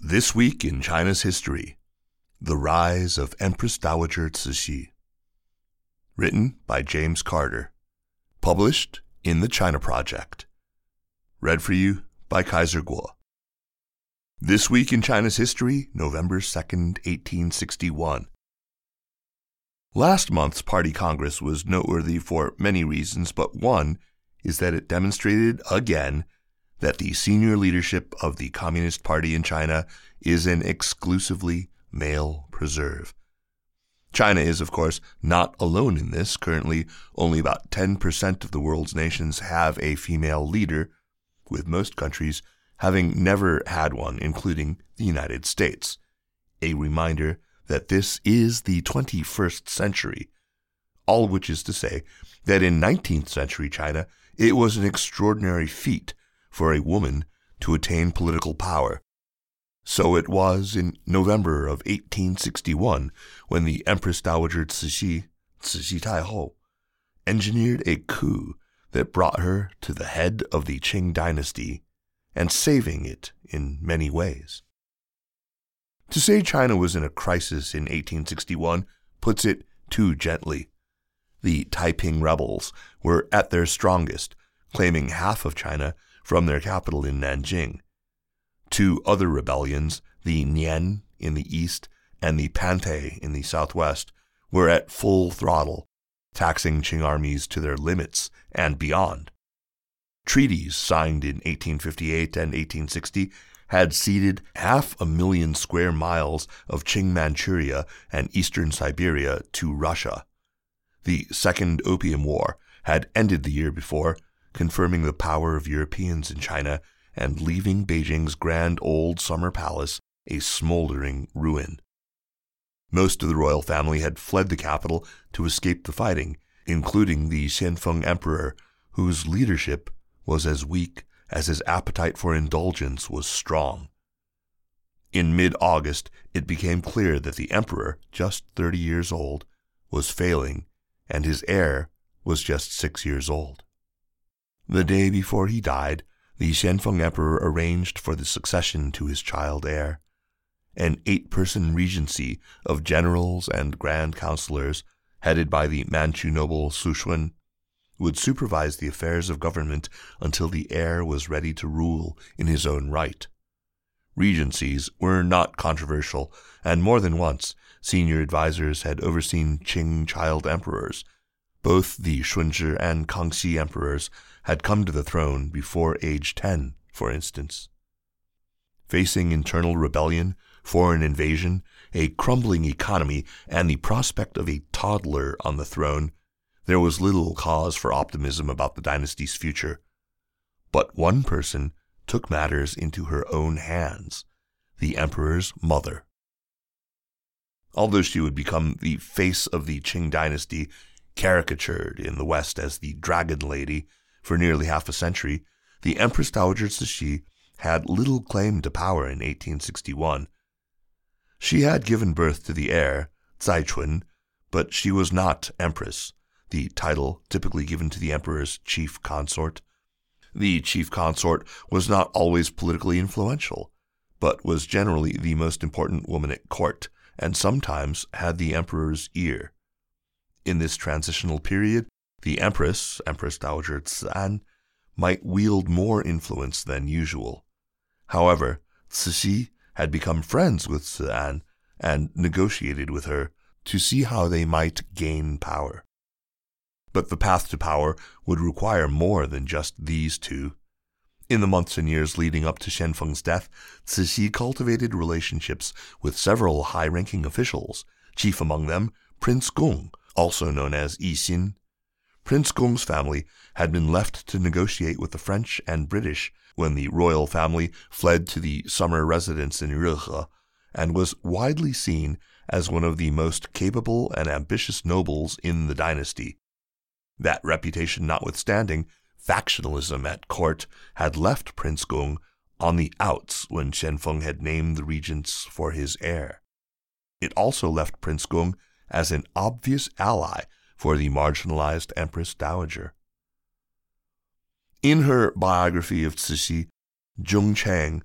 This week in China's history, the rise of Empress Dowager Cixi. Written by James Carter. Published in The China Project. Read for you by Kaiser Guo. This week in China's history, November 2nd, 1861. Last month's Party Congress was noteworthy for many reasons, but one is that it demonstrated again that the senior leadership of the Communist Party in China is an exclusively male preserve. China is, of course, not alone in this. Currently, only about 10% of the world's nations have a female leader, with most countries having never had one, including the United States. A reminder that this is the 21st century. All which is to say that in 19th century China, it was an extraordinary feat for a woman to attain political power. So it was in November of 1861 when the Empress Dowager Cixi Taihou, engineered a coup that brought her to the head of the Qing dynasty and saving it in many ways. To say China was in a crisis in 1861 puts it too gently. The Taiping rebels were at their strongest, claiming half of China from their capital in Nanjing. Two other rebellions, the Nian in the east and the Pantai in the southwest, were at full throttle, taxing Qing armies to their limits and beyond. Treaties signed in 1858 and 1860 had ceded 500,000 square miles of Qing Manchuria and eastern Siberia to Russia. The Second Opium War had ended the year before, confirming the power of Europeans in China and leaving Beijing's grand old summer palace a smoldering ruin. Most of the royal family had fled the capital to escape the fighting, including the Xianfeng Emperor, whose leadership was as weak as his appetite for indulgence was strong. In mid-August, it became clear that the emperor, just 30 years old, was failing, and his heir was just 6 years old. The day before he died, the Xianfeng Emperor arranged for the succession to his child heir. An 8-person regency of generals and grand counselors, headed by the Manchu noble Sushun, would supervise the affairs of government until the heir was ready to rule in his own right. Regencies were not controversial, and more than once, senior advisors had overseen Qing child emperors. Both the Shunzhi and Kangxi emperors had come to the throne before age 10, for instance. Facing internal rebellion, foreign invasion, a crumbling economy, and the prospect of a toddler on the throne, there was little cause for optimism about the dynasty's future. But one person took matters into her own hands, the emperor's mother. Although she would become the face of the Qing dynasty, caricatured in the West as the Dragon Lady for nearly half a century, the Empress Dowager Cixi had little claim to power in 1861. She had given birth to the heir, Zaichun, but she was not empress, the title typically given to the emperor's chief consort. The chief consort was not always politically influential, but was generally the most important woman at court, and sometimes had the emperor's ear. In this transitional period, the Empress, Empress Dowager Ci'an, might wield more influence than usual. However, Cixi had become friends with Ci'an and negotiated with her to see how they might gain power. But the path to power would require more than just these two. In the months and years leading up to Xianfeng's death, Cixi cultivated relationships with several high-ranking officials, chief among them Prince Gong, also known as Yixin. Prince Gong's family had been left to negotiate with the French and British when the royal family fled to the summer residence in Rehe, and was widely seen as one of the most capable and ambitious nobles in the dynasty. That reputation notwithstanding, factionalism at court had left Prince Gong on the outs when Xianfeng had named the regents for his heir. It also left Prince Gong as an obvious ally for the marginalized Empress Dowager. In her biography of Cixi, Jung Chang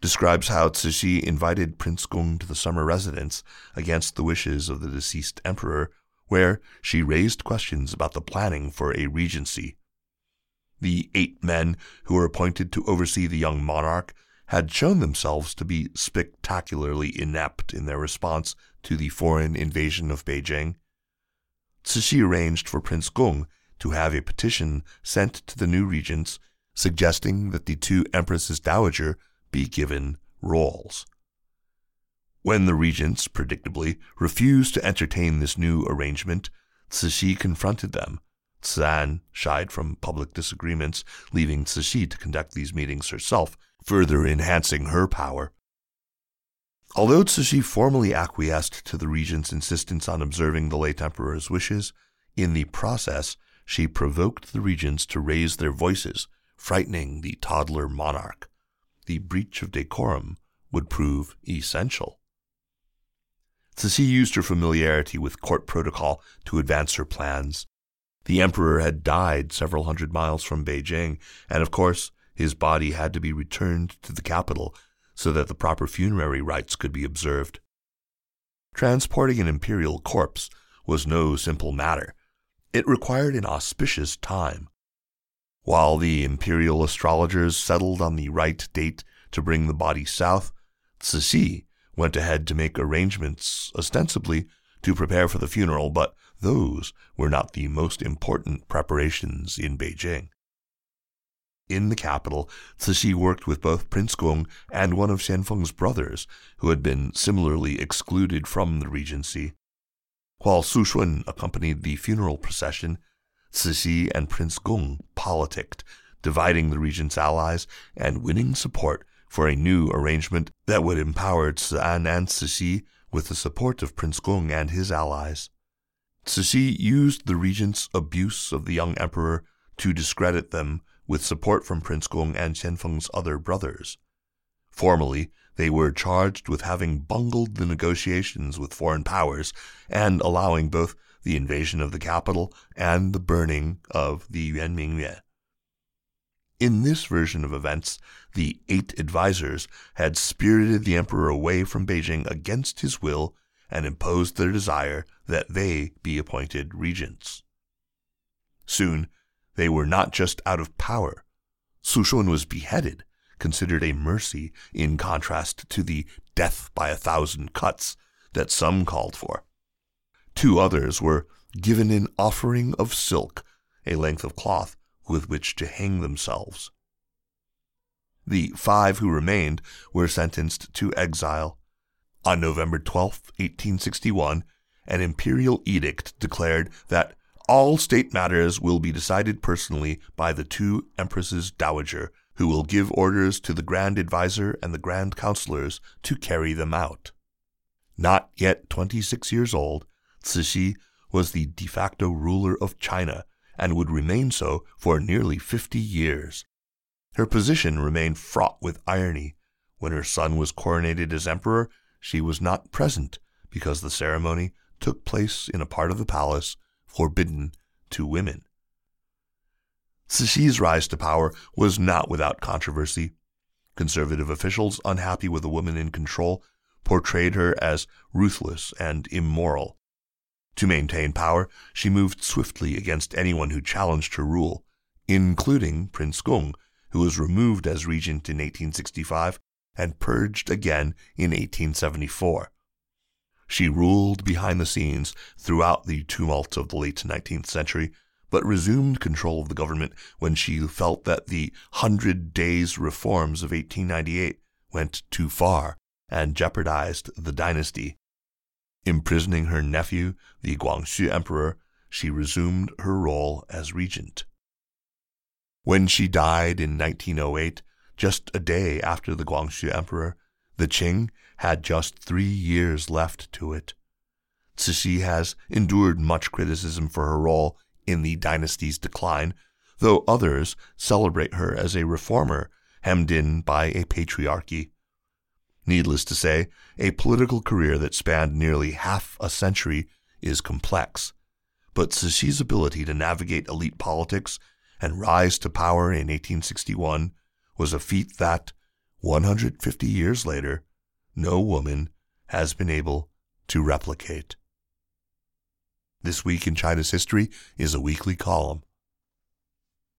describes how Cixi invited Prince Gong to the summer residence against the wishes of the deceased emperor, where she raised questions about the planning for a regency. The 8 men who were appointed to oversee the young monarch had shown themselves to be spectacularly inept in their response to the foreign invasion of Beijing. Cixi arranged for Prince Gong to have a petition sent to the new regents suggesting that the 2 empresses dowager be given roles. When the regents, predictably, refused to entertain this new arrangement, Cixi confronted them. Ci'an shied from public disagreements, leaving Cixi to conduct these meetings herself, further enhancing her power. Although Cixi formally acquiesced to the regent's insistence on observing the late emperor's wishes, in the process she provoked the regents to raise their voices, frightening the toddler monarch. The breach of decorum would prove essential. Cixi used her familiarity with court protocol to advance her plans. The emperor had died several hundred miles from Beijing, and of course his body had to be returned to the capital so that the proper funerary rites could be observed. Transporting an imperial corpse was no simple matter. It required an auspicious time. While the imperial astrologers settled on the right date to bring the body south, Cixi went ahead to make arrangements, ostensibly to prepare for the funeral, but those were not the most important preparations in Beijing. In the capital, Cixi worked with both Prince Gong and one of Xianfeng's brothers, who had been similarly excluded from the regency. While Sushun accompanied the funeral procession, Cixi and Prince Gong politicked, dividing the regent's allies and winning support for a new arrangement that would empower Ci'an and Cixi with the support of Prince Gong and his allies. Cixi used the regent's abuse of the young emperor to discredit them with support from Prince Gong and Xianfeng's other brothers. Formally, they were charged with having bungled the negotiations with foreign powers and allowing both the invasion of the capital and the burning of the Yuanmingyuan. In this version of events, the 8 advisers had spirited the emperor away from Beijing against his will and imposed their desire that they be appointed regents. Soon, they were not just out of power. Sushun was beheaded, considered a mercy in contrast to the death by 1,000 cuts that some called for. 2 others were given an offering of silk, a length of cloth with which to hang themselves. The 5 who remained were sentenced to exile. On November 12, 1861, an imperial edict declared that all state matters will be decided personally by the 2 empresses dowager, who will give orders to the grand advisor and the grand counselors to carry them out. Not yet 26 years old, Cixi was the de facto ruler of China and would remain so for nearly 50 years. Her position remained fraught with irony. When her son was coronated as emperor, she was not present because the ceremony took place in a part of the palace forbidden to women. Cixi's rise to power was not without controversy. Conservative officials, unhappy with a woman in control, portrayed her as ruthless and immoral. To maintain power, she moved swiftly against anyone who challenged her rule, including Prince Gong, who was removed as regent in 1865 and purged again in 1874. She ruled behind the scenes throughout the tumult of the late 19th century, but resumed control of the government when she felt that the 100 Days Reforms of 1898 went too far and jeopardized the dynasty. Imprisoning her nephew, the Guangxu Emperor, she resumed her role as regent. When she died in 1908, just a day after the Guangxu Emperor, The Qing had just 3 years left to it. Cixi has endured much criticism for her role in the dynasty's decline, though others celebrate her as a reformer hemmed in by a patriarchy. Needless to say, a political career that spanned nearly half a century is complex, but Cixi's ability to navigate elite politics and rise to power in 1861 was a feat that, 150 years later, no woman has been able to replicate. This Week in China's History is a weekly column